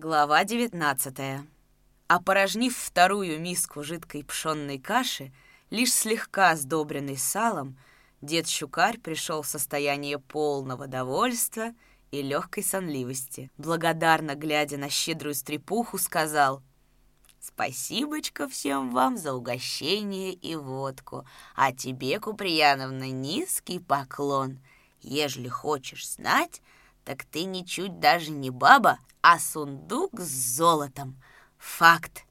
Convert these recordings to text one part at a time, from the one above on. Глава 19. Опорожнив вторую миску жидкой пшенной каши, лишь слегка сдобренной салом, дед Щукарь пришел в состояние полного довольства и легкой сонливости. Благодарно глядя на щедрую стрепуху, сказал: «Спасибочка всем вам за угощение и водку, а тебе, Куприяновна, низкий поклон. Ежели хочешь знать, так ты ничуть даже не баба, а сундук с золотом. Факт,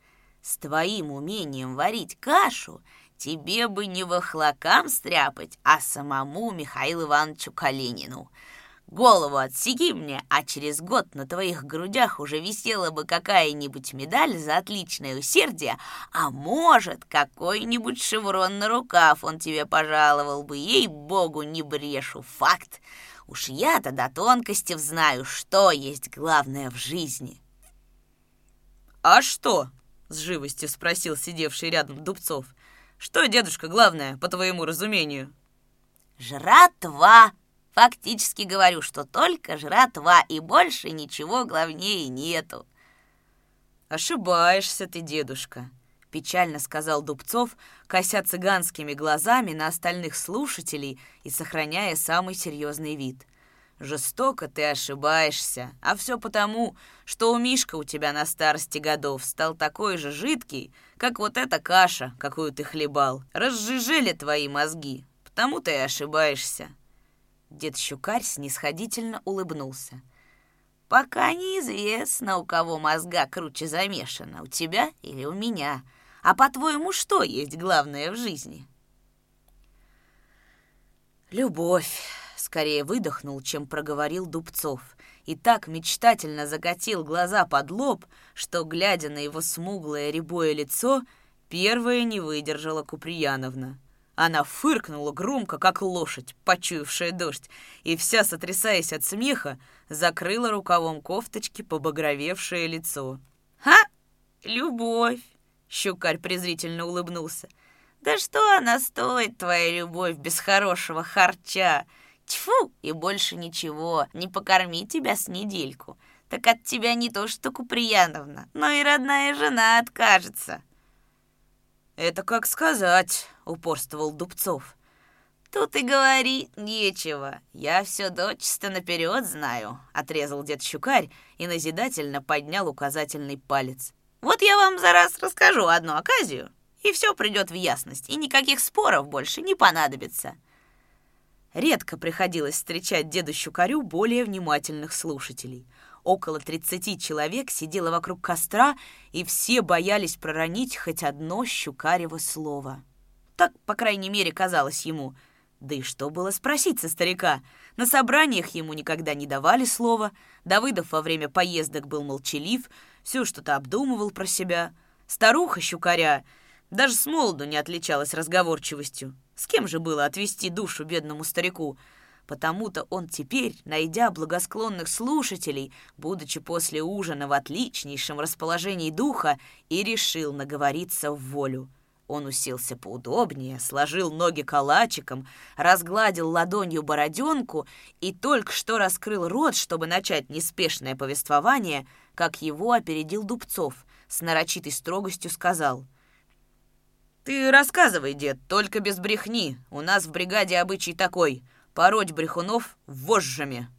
с твоим умением варить кашу тебе бы не вахлакам стряпать, а самому Михаилу Ивановичу Калинину. Голову отсеки мне, а через год на твоих грудях уже висела бы какая-нибудь медаль за отличное усердие, а может, какой-нибудь шеврон на рукав он тебе пожаловал бы, ей-богу, не брешу, факт. Уж я-то до тонкости знаю, что есть главное в жизни». «А что?» — с живостью спросил сидевший рядом Дубцов. «Что, дедушка, главное, по твоему разумению?» «Жратва! Фактически говорю, что только жратва, и больше ничего главнее нету». «Ошибаешься ты, дедушка», — печально сказал Дубцов, кося цыганскими глазами на остальных слушателей и сохраняя самый серьезный вид. «Жестоко ты ошибаешься, а все потому, что у Мишка у тебя на старости годов стал такой же жидкий, как вот эта каша, какую ты хлебал. Разжижели твои мозги, потому ты и ошибаешься». Дед Щукарь снисходительно улыбнулся. «Пока неизвестно, у кого мозга круче замешана, у тебя или у меня. А по-твоему, что есть главное в жизни?» «Любовь», — скорее выдохнул, чем проговорил Дубцов, и так мечтательно закатил глаза под лоб, что, глядя на его смуглое рябое лицо, первое не выдержала Куприяновна. Она фыркнула громко, как лошадь, почуявшая дождь, и вся, сотрясаясь от смеха, закрыла рукавом кофточки побагровевшее лицо. «Ха! Любовь!» — Щукарь презрительно улыбнулся. «Да что она стоит, твоя любовь, без хорошего харча? Тьфу! И больше ничего, не покорми тебя с недельку, так от тебя не то что Куприяновна, но и родная жена откажется». «Это как сказать», — упорствовал Дубцов. «Тут и говори нечего. Я все дочисто наперед знаю», — отрезал дед Щукарь и назидательно поднял указательный палец. «Вот я вам за раз расскажу одну оказию, и все придет в ясность, и никаких споров больше не понадобится». Редко приходилось встречать деду Щукарю более внимательных слушателей. Около 30 человек сидело вокруг костра, и все боялись проронить хоть одно Щукарево слово. Так, по крайней мере, казалось ему. Да и что было спросить со старика? На собраниях ему никогда не давали слова. Давыдов во время поездок был молчалив, все что-то обдумывал про себя. Старуха Щукаря даже с молоду не отличалась разговорчивостью. С кем же было отвести душу бедному старику? Потому-то он теперь, найдя благосклонных слушателей, будучи после ужина в отличнейшем расположении духа, и решил наговориться в волю. Он уселся поудобнее, сложил ноги калачиком, разгладил ладонью бороденку и только что раскрыл рот, чтобы начать неспешное повествование, как его опередил Дубцов, с нарочитой строгостью сказал: «Ты рассказывай, дед, только без брехни. У нас в бригаде обычай такой — пороть брехунов вожжами».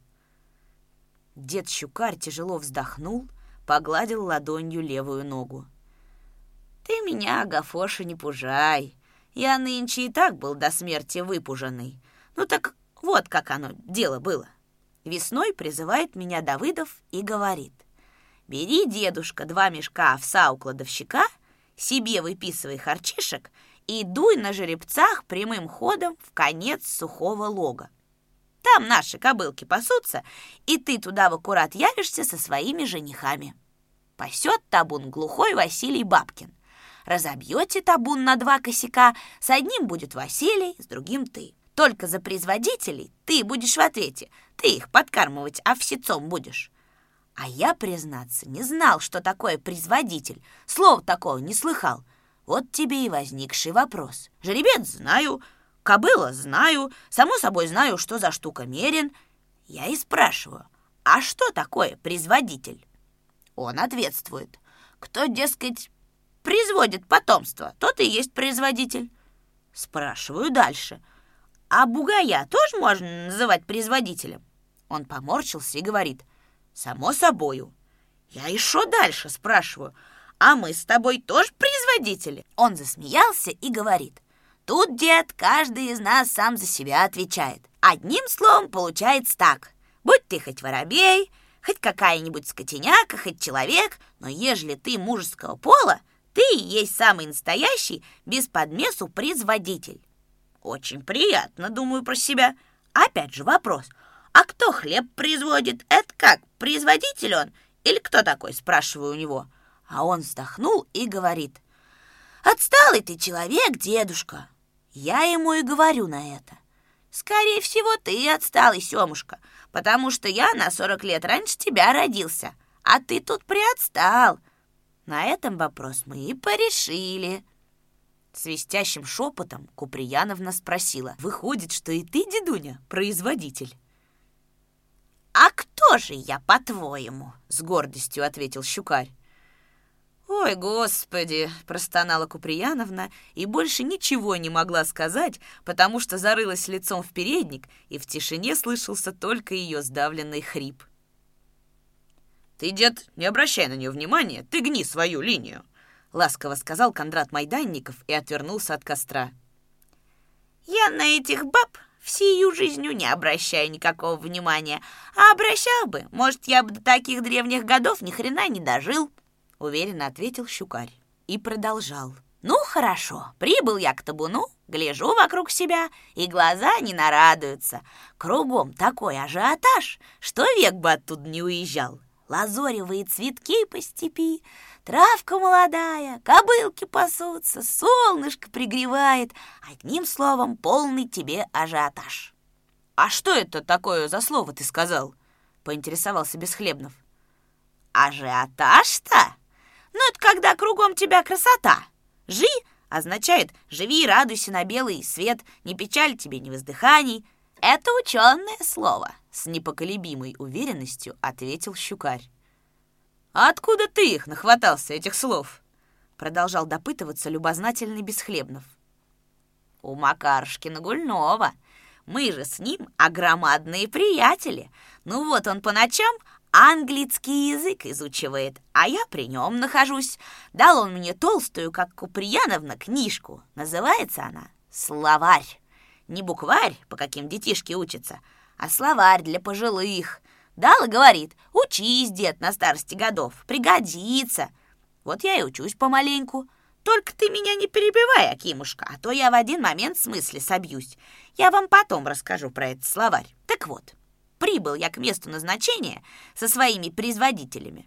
Дед Щукарь тяжело вздохнул, погладил ладонью левую ногу. «Ты меня, Агафоша, не пужай. Я нынче и так был до смерти выпуженный. Ну так вот как оно дело было. Весной призывает меня Давыдов и говорит: бери, дедушка, 2 мешка овса у кладовщика, себе выписывай харчишек и дуй на жеребцах прямым ходом в конец сухого лога. Там наши кобылки пасутся, и ты туда в аккурат явишься со своими женихами. Пасет табун глухой Василий Бабкин. Разобьете табун на 2 косяка, с одним будет Василий, с другим ты. Только за производителей ты будешь в ответе, ты их подкармливать овсецом будешь». А я, признаться, не знал, что такое производитель, слова такого не слыхал. Вот тебе и возникший вопрос. Жеребец знаю, кобыла знаю, само собой знаю, что за штука мерин. Я и спрашиваю: а что такое производитель? Он ответствует: кто, дескать, производит потомство, тот и есть производитель. Спрашиваю дальше: а бугая тоже можно называть производителем? Он поморщился и говорит: само собою. Я еще дальше спрашиваю: а мы с тобой тоже производители? Он засмеялся и говорит: тут, дед, каждый из нас сам за себя отвечает. Одним словом, получается так: будь ты хоть воробей, хоть какая-нибудь скотиняка, хоть человек, но ежели ты мужеского пола, ты и есть самый настоящий, без подмесу, производитель. Очень приятно, думаю про себя. Опять же вопрос: а кто хлеб производит? Это как, производитель он? Или кто такой? Спрашиваю у него. А он вздохнул и говорит: отсталый ты человек, дедушка. Я ему и говорю на это: скорее всего, ты отсталый, Семушка, потому что я на 40 лет раньше тебя родился, а ты тут приотстал. На этом вопрос мы и порешили. Свистящим шепотом Куприяновна спросила: выходит, что и ты, дедуня, производитель? А кто же я, по-твоему? С гордостью ответил щукарь. «Ой, господи!» – простонала Куприяновна и больше ничего не могла сказать, потому что зарылась лицом в передник, и в тишине слышался только ее сдавленный хрип. «Ты, дед, не обращай на нее внимания, ты гни свою линию!» – ласково сказал Кондрат Майданников и отвернулся от костра. «Я на этих баб всю жизнь не обращаю никакого внимания, а обращал бы, может, я бы до таких древних годов ни хрена не дожил!» — уверенно ответил щукарь и продолжал. «Ну, хорошо, прибыл я к табуну, гляжу вокруг себя, и глаза не нарадуются. Кругом такой ажиотаж, что век бы оттуда не уезжал. Лазоревые цветки по степи, травка молодая, кобылки пасутся, солнышко пригревает. Одним словом, полный тебе ажиотаж». «А что это такое за слово ты сказал?» — поинтересовался Бесхлебнов. «Ажиотаж-то? Ну, это когда кругом тебя красота. Жи означает «живи и радуйся на белый свет, не печаль тебе, не воздыханий». Это ученое слово, с непоколебимой уверенностью ответил щукарь. «А откуда ты их нахватался, этих слов?» — продолжал допытываться любознательный Бесхлебнов. «У Макарушки Нагульнова. Мы же с ним огромадные приятели. Ну вот он по ночам английский язык изучивает, а я при нем нахожусь. Дал он мне толстую, как Куприяновна, книжку. Называется она «Словарь». Не букварь, по каким детишки учатся, а словарь для пожилых. Дал и говорит: учись, дед, на старости годов, пригодится. Вот я и учусь помаленьку. Только ты меня не перебивай, Акимушка, а то я в один момент в смысле собьюсь. Я вам потом расскажу про этот словарь. Так вот, прибыл я к месту назначения со своими производителями.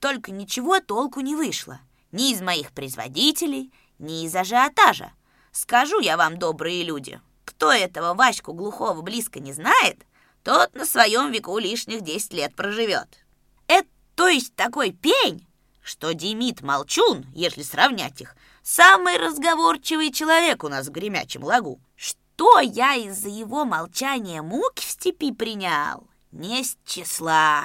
Только ничего толку не вышло. Ни из моих производителей, ни из ажиотажа. Скажу я вам, добрые люди, кто этого Ваську глухого близко не знает, тот на своем веку лишних 10 лет проживет. Это, то есть, такой пень, что Демид Молчун, если сравнять их, самый разговорчивый человек у нас в Гремячем Лагу. Что я из-за его молчания муки в степи принял, не с числа.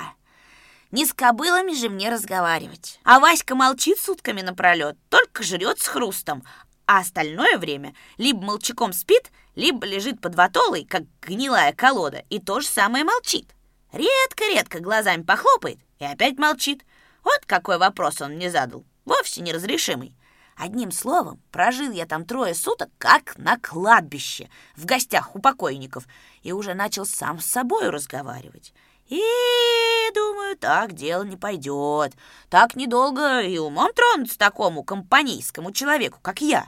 Не с кобылами же мне разговаривать. А Васька молчит сутками напролет, только жрет с хрустом, а остальное время либо молчаком спит, либо лежит под ватолой, как гнилая колода, и то же самое молчит. Редко-редко глазами похлопает и опять молчит. Вот какой вопрос он мне задал, вовсе неразрешимый. Одним словом, прожил я там 3 суток, как на кладбище, в гостях у покойников, и уже начал сам с собой разговаривать. И, думаю, так дело не пойдет. Так недолго и умом тронуться такому компанейскому человеку, как я.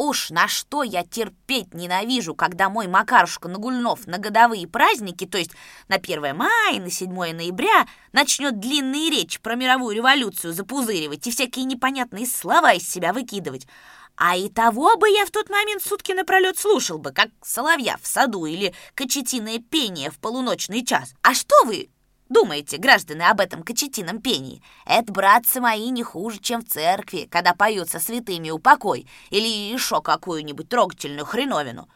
Уж на что я терпеть ненавижу, когда мой Макарушка Нагульнов на годовые праздники, то есть на 1 мая, на 7 ноября, начнет длинные речи про мировую революцию запузыривать и всякие непонятные слова из себя выкидывать. А и того бы я в тот момент сутки напролет слушал бы, как соловья в саду или кочетиное пение в полуночный час. А что вы думаете, граждане, об этом кочетином пении? Это, братцы мои, не хуже, чем в церкви, когда поют со святыми упокой или еще какую-нибудь трогательную хреновину.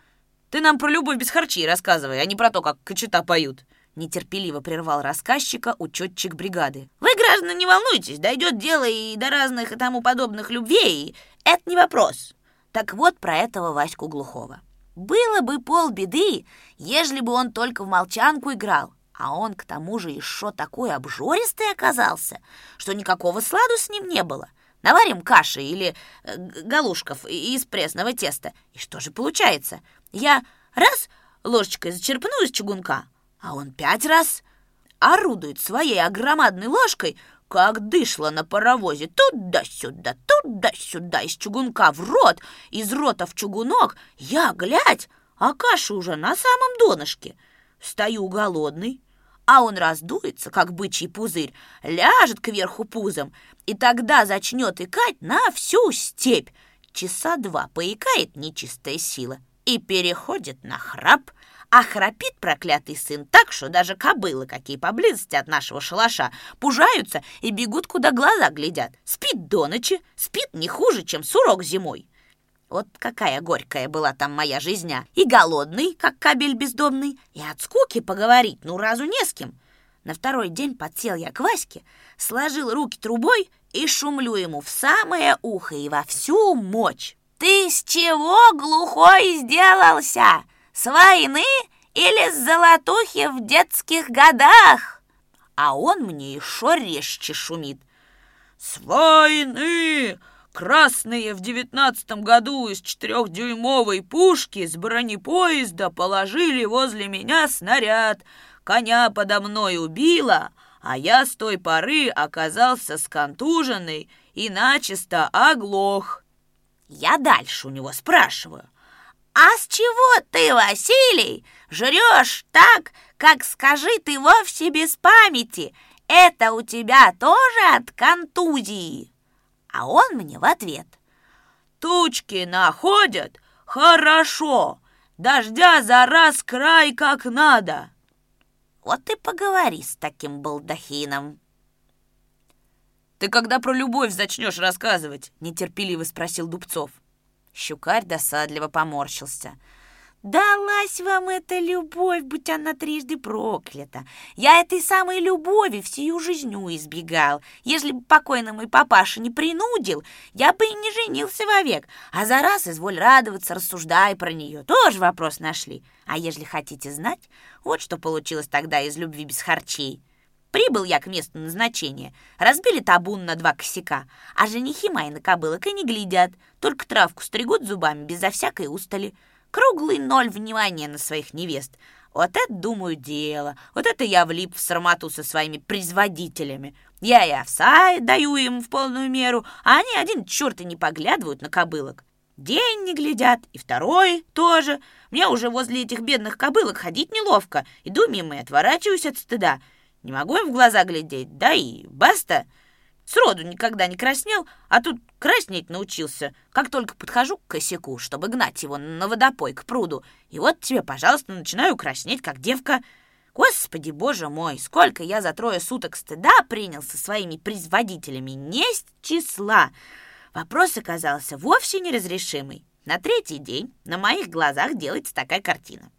Ты нам про любовь без харчей рассказывай, а не про то, как кочета поют. нетерпеливо прервал рассказчика учетчик бригады. «Вы, граждане, не волнуйтесь, дойдет дело и до разных и тому подобных любвей, это не вопрос». Так вот про этого Ваську Глухова. Было бы полбеды, ежели бы он только в молчанку играл, а он к тому же еще такой обжористый оказался, что никакого сладу с ним не было. Наварим каши или галушков из пресного теста. И что же получается? Я раз ложечкой зачерпну из чугунка, а он 5 раз орудует своей огромадной ложкой, как дышло на паровозе, туда-сюда, из чугунка в рот, из рота в чугунок. Я, глядь, а каша уже на самом донышке. Стою голодный, а он раздуется, как бычий пузырь, ляжет кверху пузом, и тогда зачнет икать на всю степь. Часа 2 поикает нечистая сила и переходит на храп. А храпит проклятый сын так, что даже кобылы, какие поблизости от нашего шалаша, пужаются и бегут, куда глаза глядят. Спит до ночи, спит не хуже, чем сурок зимой. Вот какая горькая была там моя жизня. И голодный, как кабель бездомный, и от скуки поговорить разу не с кем. На 2-й день подсел я к Ваське, сложил руки трубой и шумлю ему в самое ухо и во всю мочь. «Ты с чего глухой сделался? С войны или с золотухи в детских годах?» А он мне еще резче шумит. «С войны! Красные в 19-м году из 4-дюймовой пушки с бронепоезда положили возле меня снаряд. Коня подо мной убило, а я с той поры оказался сконтуженный и начисто оглох». Я дальше у него спрашиваю: «А с чего ты, Василий, жрешь так, как, скажи, ты вовсе без памяти? Это у тебя тоже от контузии?» А он мне в ответ: «Тучки находят? Хорошо. Дождя за раз край как надо». Вот и поговори с таким балдахином. «Ты когда про любовь зачнешь рассказывать?» — нетерпеливо спросил Дубцов. Щукарь досадливо поморщился. «Далась вам эта любовь, будь она трижды проклята. Я этой самой любови всю жизнью избегал. Ежели бы покойный мой папаша не принудил, я бы и не женился вовек. А за раз изволь радоваться, рассуждая про нее. Тоже вопрос нашли. А ежели хотите знать, вот что получилось тогда из любви без харчей. Прибыл я к месту назначения. Разбили табун на 2 косяка, а женихи мои на кобылок и не глядят, только травку стригут зубами безо всякой устали. Круглый 0 внимания на своих невест. Вот это, думаю, дело. Вот это я влип в срамоту со своими производителями. Я и овса даю им в полную меру, а они один черт и не поглядывают на кобылок. День не глядят, и 2-й тоже. Мне уже возле этих бедных кобылок ходить неловко. Иду мимо и отворачиваюсь от стыда. Не могу им в глаза глядеть, да и баста. Сроду никогда не краснел, а тут краснеть научился, как только подхожу к косяку, чтобы гнать его на водопой к пруду. И вот тебе, пожалуйста, начинаю краснеть, как девка. Господи, боже мой, сколько я за 3 суток стыда принял со своими производителями, не с числа». Вопрос оказался вовсе неразрешимый. На 3-й день на моих глазах делается такая картина.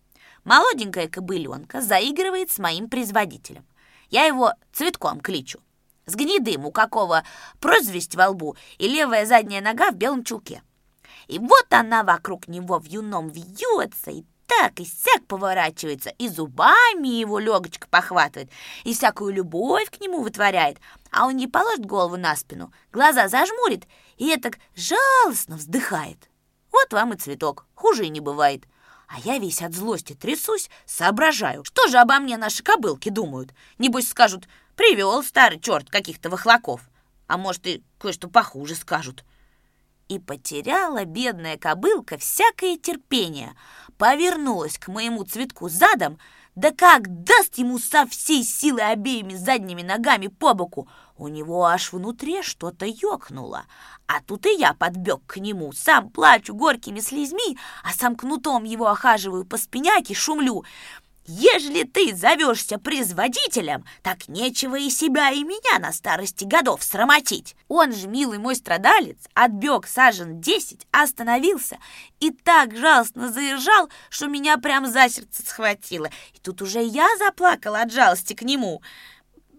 Молоденькая кобыленка заигрывает с моим производителем. Я его Цветком кличу. С гнедым, у какого прозвесть во лбу и левая задняя нога в белом чулке. И вот она вокруг него вьюном вьется, и так, и сяк поворачивается, и зубами его легочка похватывает, и всякую любовь к нему вытворяет. А он не положит голову на спину, глаза зажмурит, и этак жалостно вздыхает. Вот вам и Цветок, хуже и не бывает. А я весь от злости трясусь, соображаю, что же обо мне наши кобылки думают. Небось скажут: «Привел старый черт каких-то вахлаков». А может, и кое-что похуже скажут. И потеряла бедная кобылка всякое терпение. Повернулась к моему Цветку задом, да как даст ему со всей силы обеими задними ногами по боку. У него аж внутри что-то ёкнуло. А тут и я подбег к нему, сам плачу горькими слезьми, а сам кнутом его охаживаю по спиняке, шумлю. Ежели ты зовешься производителем, так нечего и себя, и меня на старости годов срамотить. Он же, милый мой страдалец, отбег сажен 10, остановился и так жалостно заезжал, что меня прям за сердце схватило. И тут уже я заплакала от жалости к нему.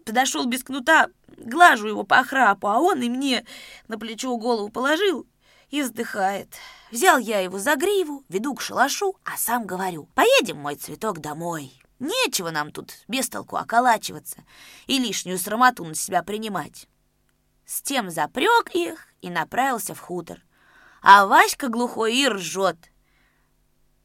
Подошел без кнута, глажу его по храпу, а он и мне на плечо голову положил и вздыхает. Взял я его за гриву, веду к шалашу, а сам говорю: поедем, мой цветок, домой. Нечего нам тут без толку околачиваться и лишнюю срамоту на себя принимать. С тем запрек их и направился в хутор. А Васька глухой и ржет: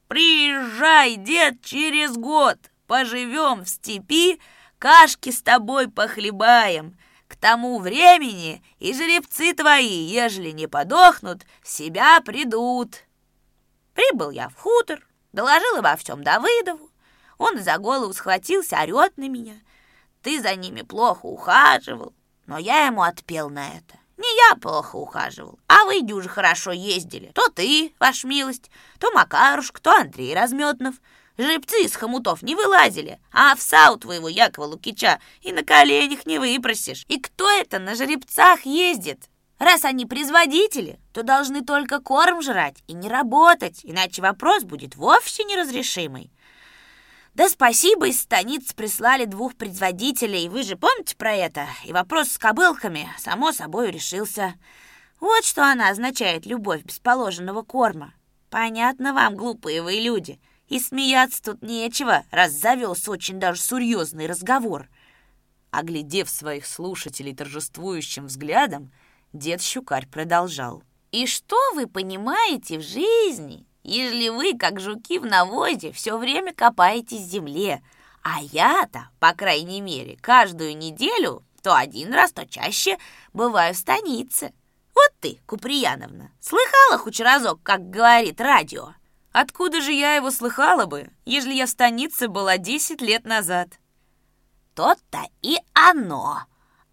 приезжай, дед, через год, поживем в степи, кашки с тобой похлебаем. К тому времени и жеребцы твои, ежели не подохнут, в себя придут. Прибыл я в хутор, доложил обо всем Давыдову. Он за голову схватился, орет на меня: ты за ними плохо ухаживал. Но я ему отпел на это: не я плохо ухаживал, а вы дюже хорошо ездили. То ты, ваша милость, то Макарушка, то Андрей Разметнов. Жеребцы из хомутов не вылазили, а овса у твоего Якова Лукича и на коленях не выпросишь. И кто это на жеребцах ездит? Раз они производители, то должны только корм жрать и не работать, иначе вопрос будет вовсе неразрешимый. Да спасибо, из станиц прислали двух производителей, вы же помните про это? И вопрос с кобылками само собой решился. Вот что она означает, любовь без положенного корма. Понятно вам, глупые вы люди. И смеяться тут нечего, раз завелся очень даже серьезный разговор. Оглядев своих слушателей торжествующим взглядом, дед Щукарь продолжал: и что вы понимаете в жизни, ежели вы, как жуки в навозе, все время копаетесь в земле? А я-то, по крайней мере, каждую неделю, то один раз, то чаще, бываю в станице. Вот ты, Куприяновна, слыхала хоть разок, как говорит радио? Откуда же я его слыхала бы, ежели я в станице была 10 лет назад? То-то и оно.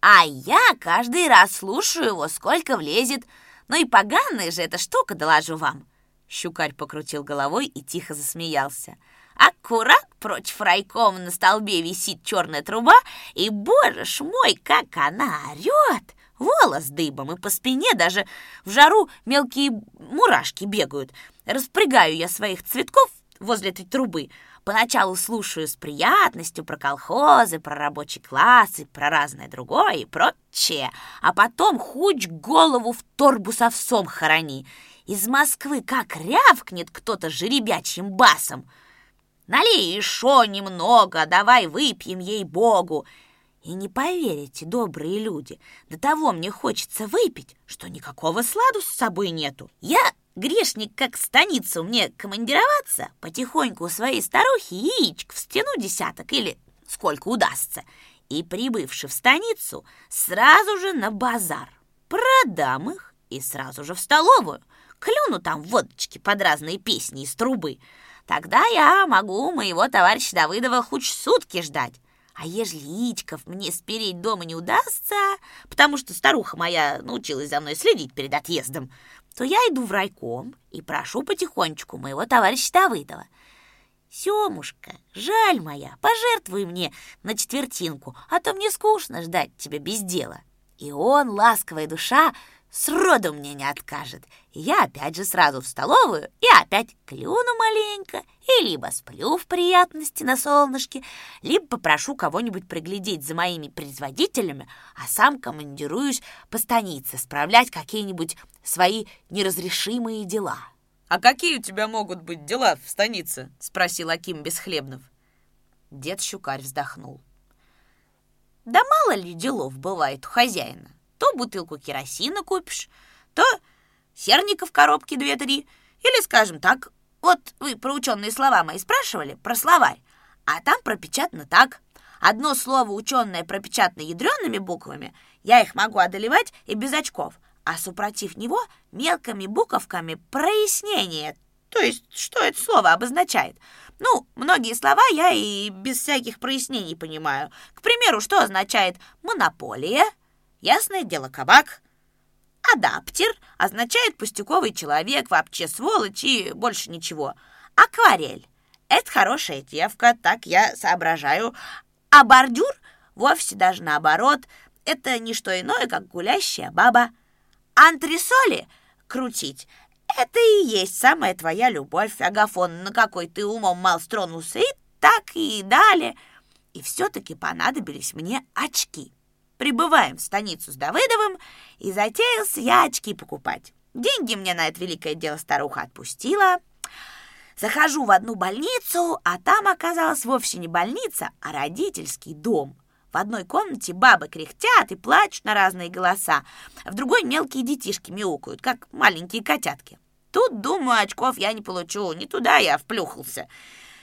А я каждый раз слушаю его, сколько влезет. Ну и поганая же эта штука, доложу вам. Щукарь покрутил головой и тихо засмеялся. Аккурат против райкома на столбе висит черная труба, и, боже ж мой, как она орет! Волос дыбом, и по спине даже в жару мелкие мурашки бегают. Распрягаю я своих цветков возле этой трубы. Поначалу слушаю с приятностью про колхозы, про рабочий класс и про разное другое и прочее. А потом хуч голову в торбу с овсом хорони. Из Москвы как рявкнет кто-то жеребячим басом: налей еще немного, давай выпьем, ей-богу. И не поверите, добрые люди, до того мне хочется выпить, что никакого сладу с собой нету. Я, грешник, как в станицу мне командироваться, потихоньку у своей старухи яичек встяну 10 или сколько удастся, и, прибывши в станицу, сразу же на базар. Продам их и сразу же в столовую. Клюну там водочки под разные песни из трубы. Тогда я могу моего товарища Давыдова хоть сутки ждать. А ежели яичков мне спереть дома не удастся, потому что старуха моя научилась за мной следить перед отъездом, то я иду в райком и прошу потихонечку моего товарища Давыдова: «Семушка, жаль моя, пожертвуй мне на четвертинку, а то мне скучно ждать тебя без дела». И он, ласковая душа, сроду мне не откажет. И я опять же сразу в столовую и опять клюну маленько и либо сплю в приятности на солнышке, либо попрошу кого-нибудь приглядеть за моими производителями, а сам командируюсь по станице справлять какие-нибудь свои неразрешимые дела. «А какие у тебя могут быть дела в станице?» — спросил Аким Бесхлебнов. Дед Щукарь вздохнул. «Да мало ли делов бывает у хозяина. То бутылку керосина купишь, то серника в коробке 2-3. Или, скажем так, вот вы про ученые слова мои спрашивали, про словарь. А там пропечатано так. Одно слово ученое пропечатано ядреными буквами, я их могу одолевать и без очков. А супротив него мелкими буковками прояснение. То есть, что это слово обозначает? Ну, многие слова я и без всяких прояснений понимаю. К примеру, что означает «монополия»? Ясное дело, кабак. Адаптер означает пустяковый человек, вообще сволочь и больше ничего. Акварель — Это хорошая девка, так я соображаю. А бордюр вовсе даже наоборот. Это не что иное, как гулящая баба. Антресоли крутить – это и есть самая твоя любовь, Агафон, на какой ты умом мал стронулся, и так, и далее. И все-таки понадобились мне очки. Прибываем в станицу с Давыдовым, и затеялся я очки покупать. Деньги мне на это великое дело старуха отпустила. Захожу в одну больницу, а там оказалась вовсе не больница, а родительский дом. В одной комнате бабы кряхтят и плачут на разные голоса, а в другой мелкие детишки мяукают, как маленькие котятки. Тут, думаю, очков я не получу, не туда я вплюхался.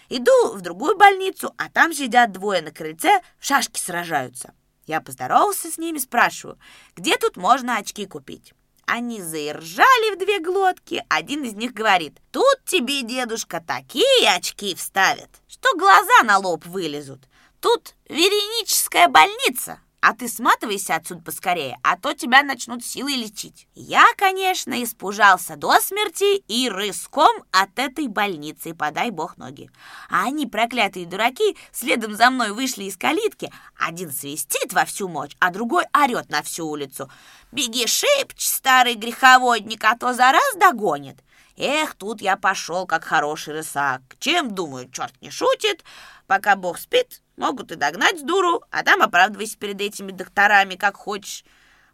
Иду в другую больницу, а там сидят двое на крыльце, в шашки сражаются. Я поздоровался с ними, спрашиваю, где тут можно очки купить? Они заржали в две глотки, один из них говорит, тут тебе, дедушка, такие очки вставят, что глаза на лоб вылезут. Тут вереническая больница, а ты сматывайся отсюда поскорее, а то тебя начнут силой лечить. Я, конечно, испужался до смерти и рыском от этой больницы, подай бог ноги. А они, проклятые дураки, следом за мной вышли из калитки. Один свистит во всю мочь, а другой орет на всю улицу. «Беги, шипч, старый греховодник, а то за раз догонит». Эх, тут я пошел, как хороший рысак. Чем, думаю, черт не шутит, пока бог спит. Могут и догнать дуру, а там оправдывайся перед этими докторами, как хочешь.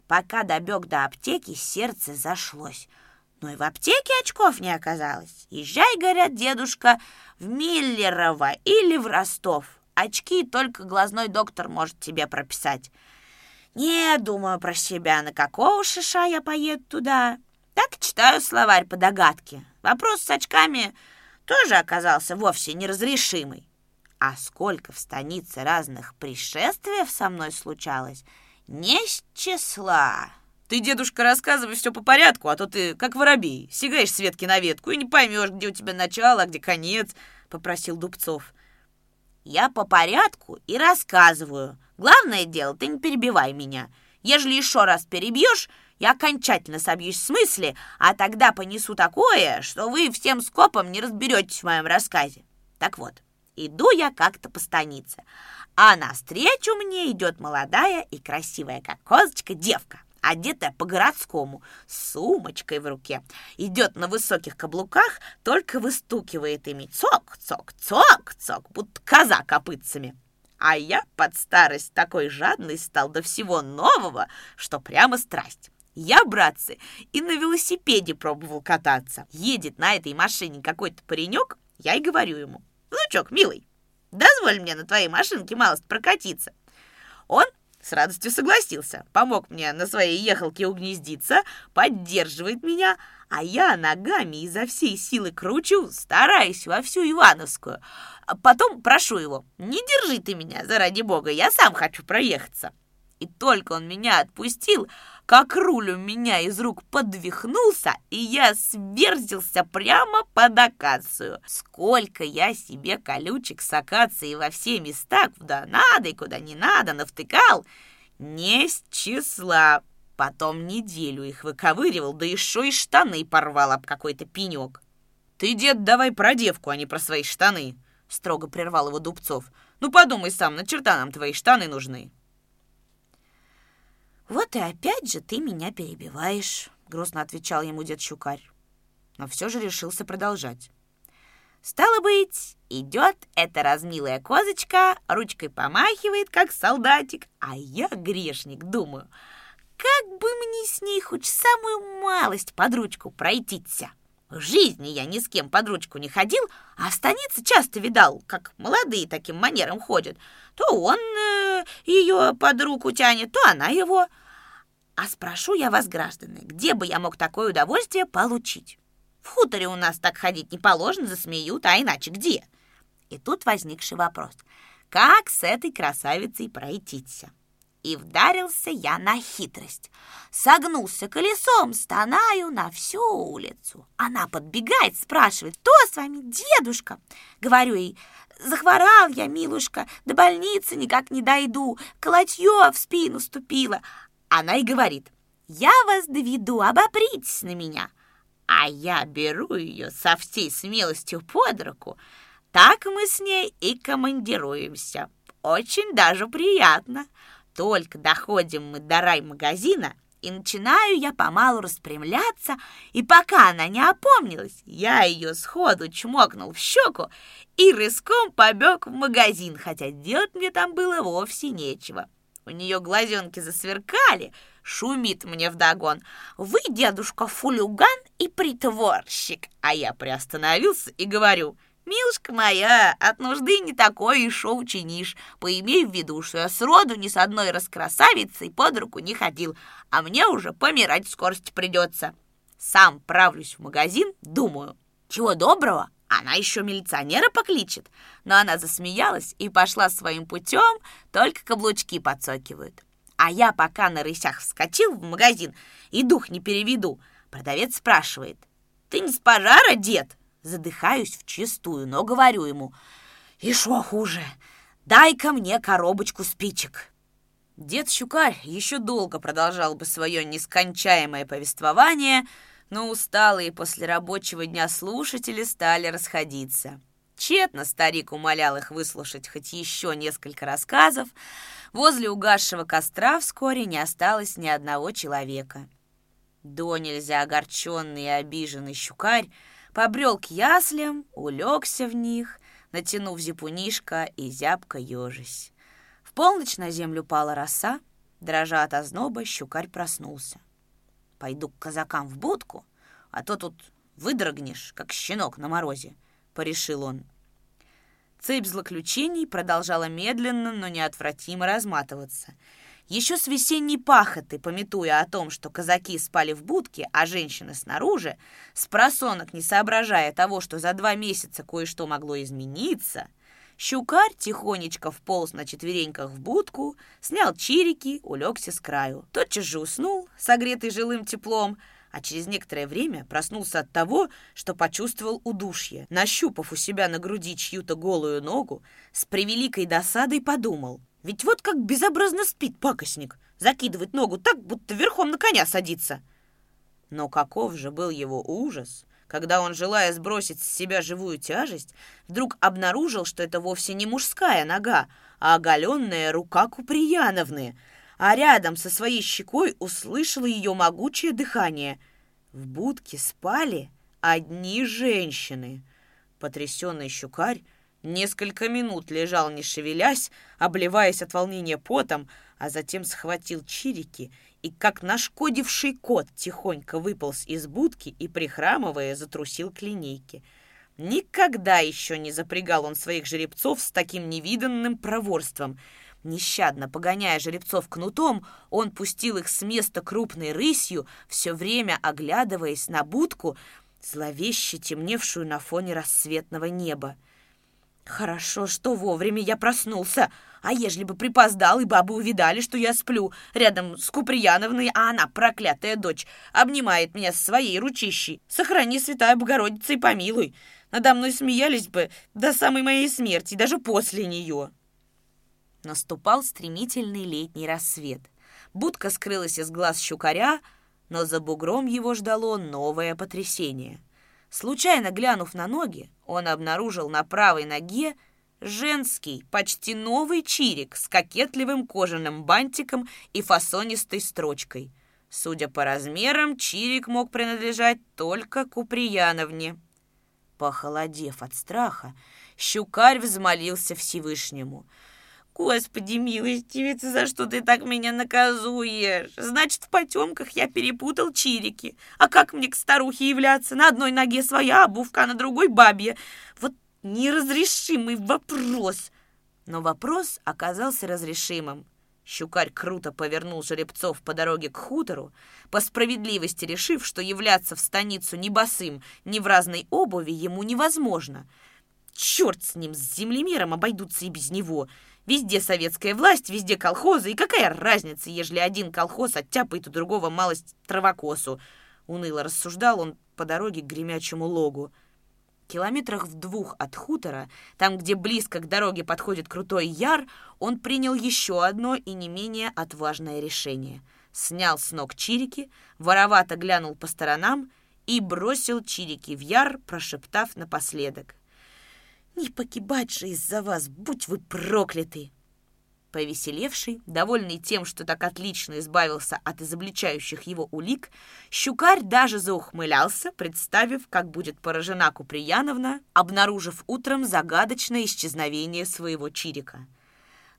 Пока добег до аптеки, сердце зашлось. Но и в аптеке очков не оказалось. Езжай, говорят, дедушка, в Миллерово или в Ростов. Очки только глазной доктор может тебе прописать. Не, думаю про себя, на какого шиша я поеду туда. Так читаю словарь по догадке. Вопрос с очками тоже оказался вовсе неразрешимый. А сколько в станице разных пришествий со мной случалось, не с числа. Ты, дедушка, рассказывай все по порядку, а то ты, как воробей, сигаешь с ветки на ветку и не поймешь, где у тебя начало, а где конец, — попросил Дубцов. Я по порядку и рассказываю. Главное дело, ты не перебивай меня. Ежели еще раз перебьешь, я окончательно собьюсь в смысле, а тогда понесу такое, что вы всем скопом не разберетесь в моем рассказе. Так вот. Иду я как-то по станице, а навстречу мне идет молодая и красивая, как козочка, девка, одетая по-городскому, с сумочкой в руке. Идет на высоких каблуках, только выстукивает ими цок-цок-цок-цок, будто коза копытцами. А я под старость такой жадный стал до всего нового, что прямо страсть. Я, братцы, и на велосипеде пробовал кататься. Едет на этой машине какой-то паренек, я и говорю ему. «Внучок, милый, дозволь мне на твоей машинке малость прокатиться». Он с радостью согласился, помог мне на своей ехалке угнездиться, поддерживает меня, а я ногами изо всей силы кручу, стараюсь во всю Ивановскую. Потом прошу его, не держи ты меня, заради бога, я сам хочу проехаться. И только он меня отпустил, как руль у меня из рук подвихнулся, и я сверзился прямо под акацию. Сколько я себе колючек с акацией во все места, куда надо и куда не надо, навтыкал, не с числа. Потом неделю их выковыривал, да еще и штаны порвал об какой-то пенек. «Ты, дед, давай про девку, а не про свои штаны», — строго прервал его Дубцов. «Ну подумай сам, на черта нам твои штаны нужны». «Вот и опять же ты меня перебиваешь», — грустно отвечал ему дед Щукарь. Но все же решился продолжать. «Стало быть, идет эта размилая козочка, ручкой помахивает, как солдатик, а я, грешник, думаю, как бы мне с ней хоть самую малость под ручку пройтиться. В жизни я ни с кем под ручку не ходил, а в станице часто видал, как молодые таким манером ходят. То он ее под руку тянет, то она его. А спрошу я вас, граждане, где бы я мог такое удовольствие получить? В хуторе у нас так ходить не положено, засмеют, а иначе где?» И тут возникший вопрос. Как с этой красавицей пройтиться? И вдарился я на хитрость. Согнулся колесом, стонаю на всю улицу. Она подбегает, спрашивает, кто с вами, дедушка? Говорю ей, захворал я, милушка, до больницы никак не дойду, колотье в спину ступило. Она и говорит, я вас доведу, обопритесь на меня. А я беру ее со всей смелостью под руку, Так мы с ней и командируемся. Очень даже приятно. Только доходим мы до раймагазина, и начинаю я помалу распрямляться, и пока она не опомнилась, я ее сходу чмокнул в щеку и рыском побег в магазин, хотя делать мне там было вовсе нечего. У нее глазенки засверкали, шумит мне вдогон: «Вы, дедушка, фулюган и притворщик!» А я приостановился и говорю: «Милушка моя, от нужды не такое и шоу чинишь. Поимей в виду, что я сроду ни с одной раскрасавицей под руку не ходил, а мне уже помирать в скорости придется». Сам правлюсь в магазин, думаю: чего доброго, она еще милиционера покличет. Но она засмеялась и пошла своим путем, только каблучки подсокивают. А я пока на рысях вскочил в магазин и дух не переведу. Продавец спрашивает: «Ты не с пожара, дед?» Задыхаюсь вчистую, но говорю ему: «И шо хуже? Дай-ка мне коробочку спичек». Дед Щукарь еще долго продолжал бы свое нескончаемое повествование, но усталые после рабочего дня слушатели стали расходиться. Тщетно старик умолял их выслушать хоть еще несколько рассказов. Возле угасшего костра вскоре не осталось ни одного человека. До нельзя огорченный и обиженный Щукарь побрел к яслям, улегся в них, натянув зипунишко и зябко ежись. В полночь на землю пала роса, дрожа от озноба, Щукарь проснулся. «Пойду к казакам в будку, а то тут выдрогнешь, как щенок на морозе», — порешил он. Цепь злоключений продолжала медленно, но неотвратимо разматываться. Еще с весенней пахоты, памятуя о том, что казаки спали в будке, а женщины снаружи, с просонок не соображая того, что за 2 месяца кое-что могло измениться, Щукарь тихонечко вполз на четвереньках в будку, снял чирики, улегся с краю. Тотчас же уснул, согретый жилым теплом, а через некоторое время проснулся от того, что почувствовал удушье. Нащупав у себя на груди чью-то голую ногу, с превеликой досадой подумал: «Ведь вот как безобразно спит пакостник, закидывает ногу так, будто верхом на коня садится». Но каков же был его ужас, когда он, желая сбросить с себя живую тяжесть, вдруг обнаружил, что это вовсе не мужская нога, а оголенная рука Куприяновны, а рядом со своей щекой услышал ее могучее дыхание. В будке спали одни женщины. Потрясенный Щукарь несколько минут лежал, не шевелясь, обливаясь от волнения потом, а затем схватил чирики и, как нашкодивший кот, тихонько выполз из будки и, прихрамывая, затрусил к линейке. Никогда еще не запрягал он своих жеребцов с таким невиданным проворством. Нещадно погоняя жеребцов кнутом, он пустил их с места крупной рысью, все время оглядываясь на будку, зловеще темневшую на фоне рассветного неба. «Хорошо, что вовремя я проснулся, а ежели бы припоздал, и бабы увидали, что я сплю рядом с Куприяновной, а она, проклятая дочь, обнимает меня своей ручищей. Сохрани, святая Богородица, и помилуй. Надо мной смеялись бы до самой моей смерти, даже после нее». Наступал стремительный летний рассвет. Будка скрылась из глаз Щукаря, но за бугром его ждало новое потрясение. Случайно глянув на ноги, он обнаружил на правой ноге женский, почти новый чирик с кокетливым кожаным бантиком и фасонистой строчкой. Судя по размерам, чирик мог принадлежать только Куприяновне. Похолодев от страха, Щукарь взмолился Всевышнему: «Господи милостивица, за что ты так меня наказуешь? Значит, в потемках я перепутал чирики. А как мне к старухе являться? На одной ноге своя обувка, а на другой бабья. Вот неразрешимый вопрос». Но вопрос оказался разрешимым. Щукарь круто повернул жеребцов по дороге к хутору, по справедливости решив, что являться в станицу ни босым, ни в разной обуви ему невозможно. Черт с ним, с землемером обойдутся и без него. Везде советская власть, везде колхозы, и какая разница, ежели один колхоз оттяпает у другого малость травокосу? Уныло рассуждал он по дороге к гремячему логу. Километрах в 2 от хутора, там, где близко к дороге подходит крутой яр, он принял еще одно и не менее отважное решение. Снял с ног чирики, воровато глянул по сторонам и бросил чирики в яр, прошептав напоследок: Не погибать же из-за вас, будь вы прокляты!» Повеселевший, довольный тем, что так отлично избавился от изобличающих его улик, Щукарь даже заухмылялся, представив, как будет поражена Куприяновна, обнаружив утром загадочное исчезновение своего чирика.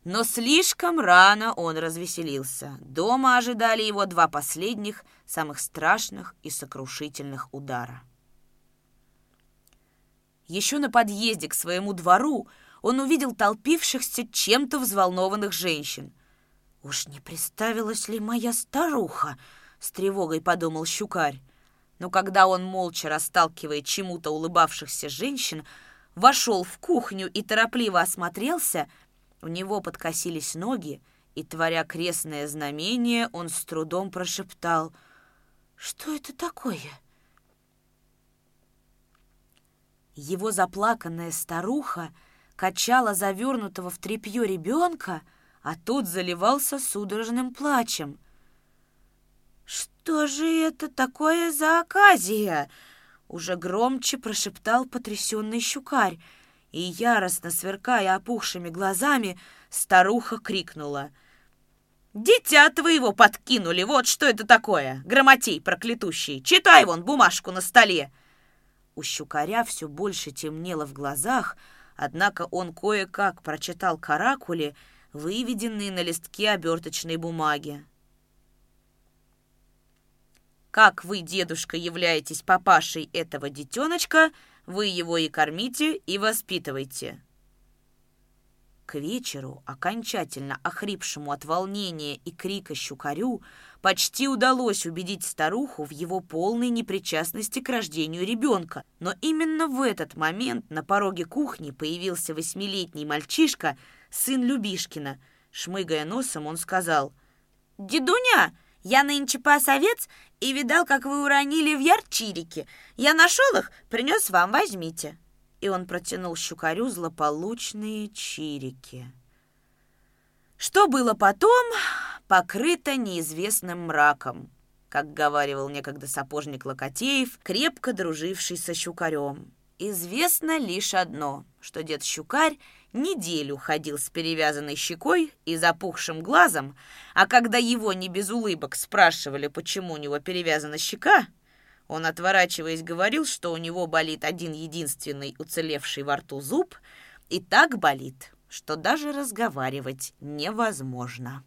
Но слишком рано он развеселился. Дома ожидали его два последних, самых страшных и сокрушительных удара. Еще на подъезде к своему двору он увидел толпившихся чем-то взволнованных женщин. «Уж не приставилась ли моя старуха?» — с тревогой подумал Щукарь. Но когда он, молча расталкивая чему-то улыбавшихся женщин, вошел в кухню и торопливо осмотрелся, у него подкосились ноги, и, творя крестное знамение, он с трудом прошептал: «Что это такое?» Его заплаканная старуха качала завернутого в тряпье ребенка, а тот заливался судорожным плачем. «Что же это такое за оказия?» — уже громче прошептал потрясенный Щукарь, и, яростно сверкая опухшими глазами, старуха крикнула: «Дитя твоего подкинули, вот что это такое! Грамотей проклятущий! Читай вон бумажку на столе!» У Щукаря все больше темнело в глазах, однако он кое-как прочитал каракули, выведенные на листке оберточной бумаги. «Как вы, дедушка, являетесь папашей этого детеночка, вы его и кормите, и воспитывайте». К вечеру, окончательно охрипшему от волнения и крика Щукарю, почти удалось убедить старуху в его полной непричастности к рождению ребенка. Но именно в этот момент на пороге кухни появился 8-летний мальчишка, сын Любишкина. Шмыгая носом, он сказал: «Дедуня, я нынче пас овец и видал, как вы уронили в яр чирики. Я нашел их, принес вам, возьмите». И он протянул Щукарю злополучные чирики. Что было потом, покрыто неизвестным мраком, как говаривал некогда сапожник Локотеев, крепко друживший со Щукарем. Известно лишь одно, что дед Щукарь неделю ходил с перевязанной щекой и запухшим глазом, а когда его не без улыбок спрашивали, почему у него перевязана щека, он, отворачиваясь, говорил, что у него болит один единственный уцелевший во рту зуб, и так болит, что даже разговаривать невозможно.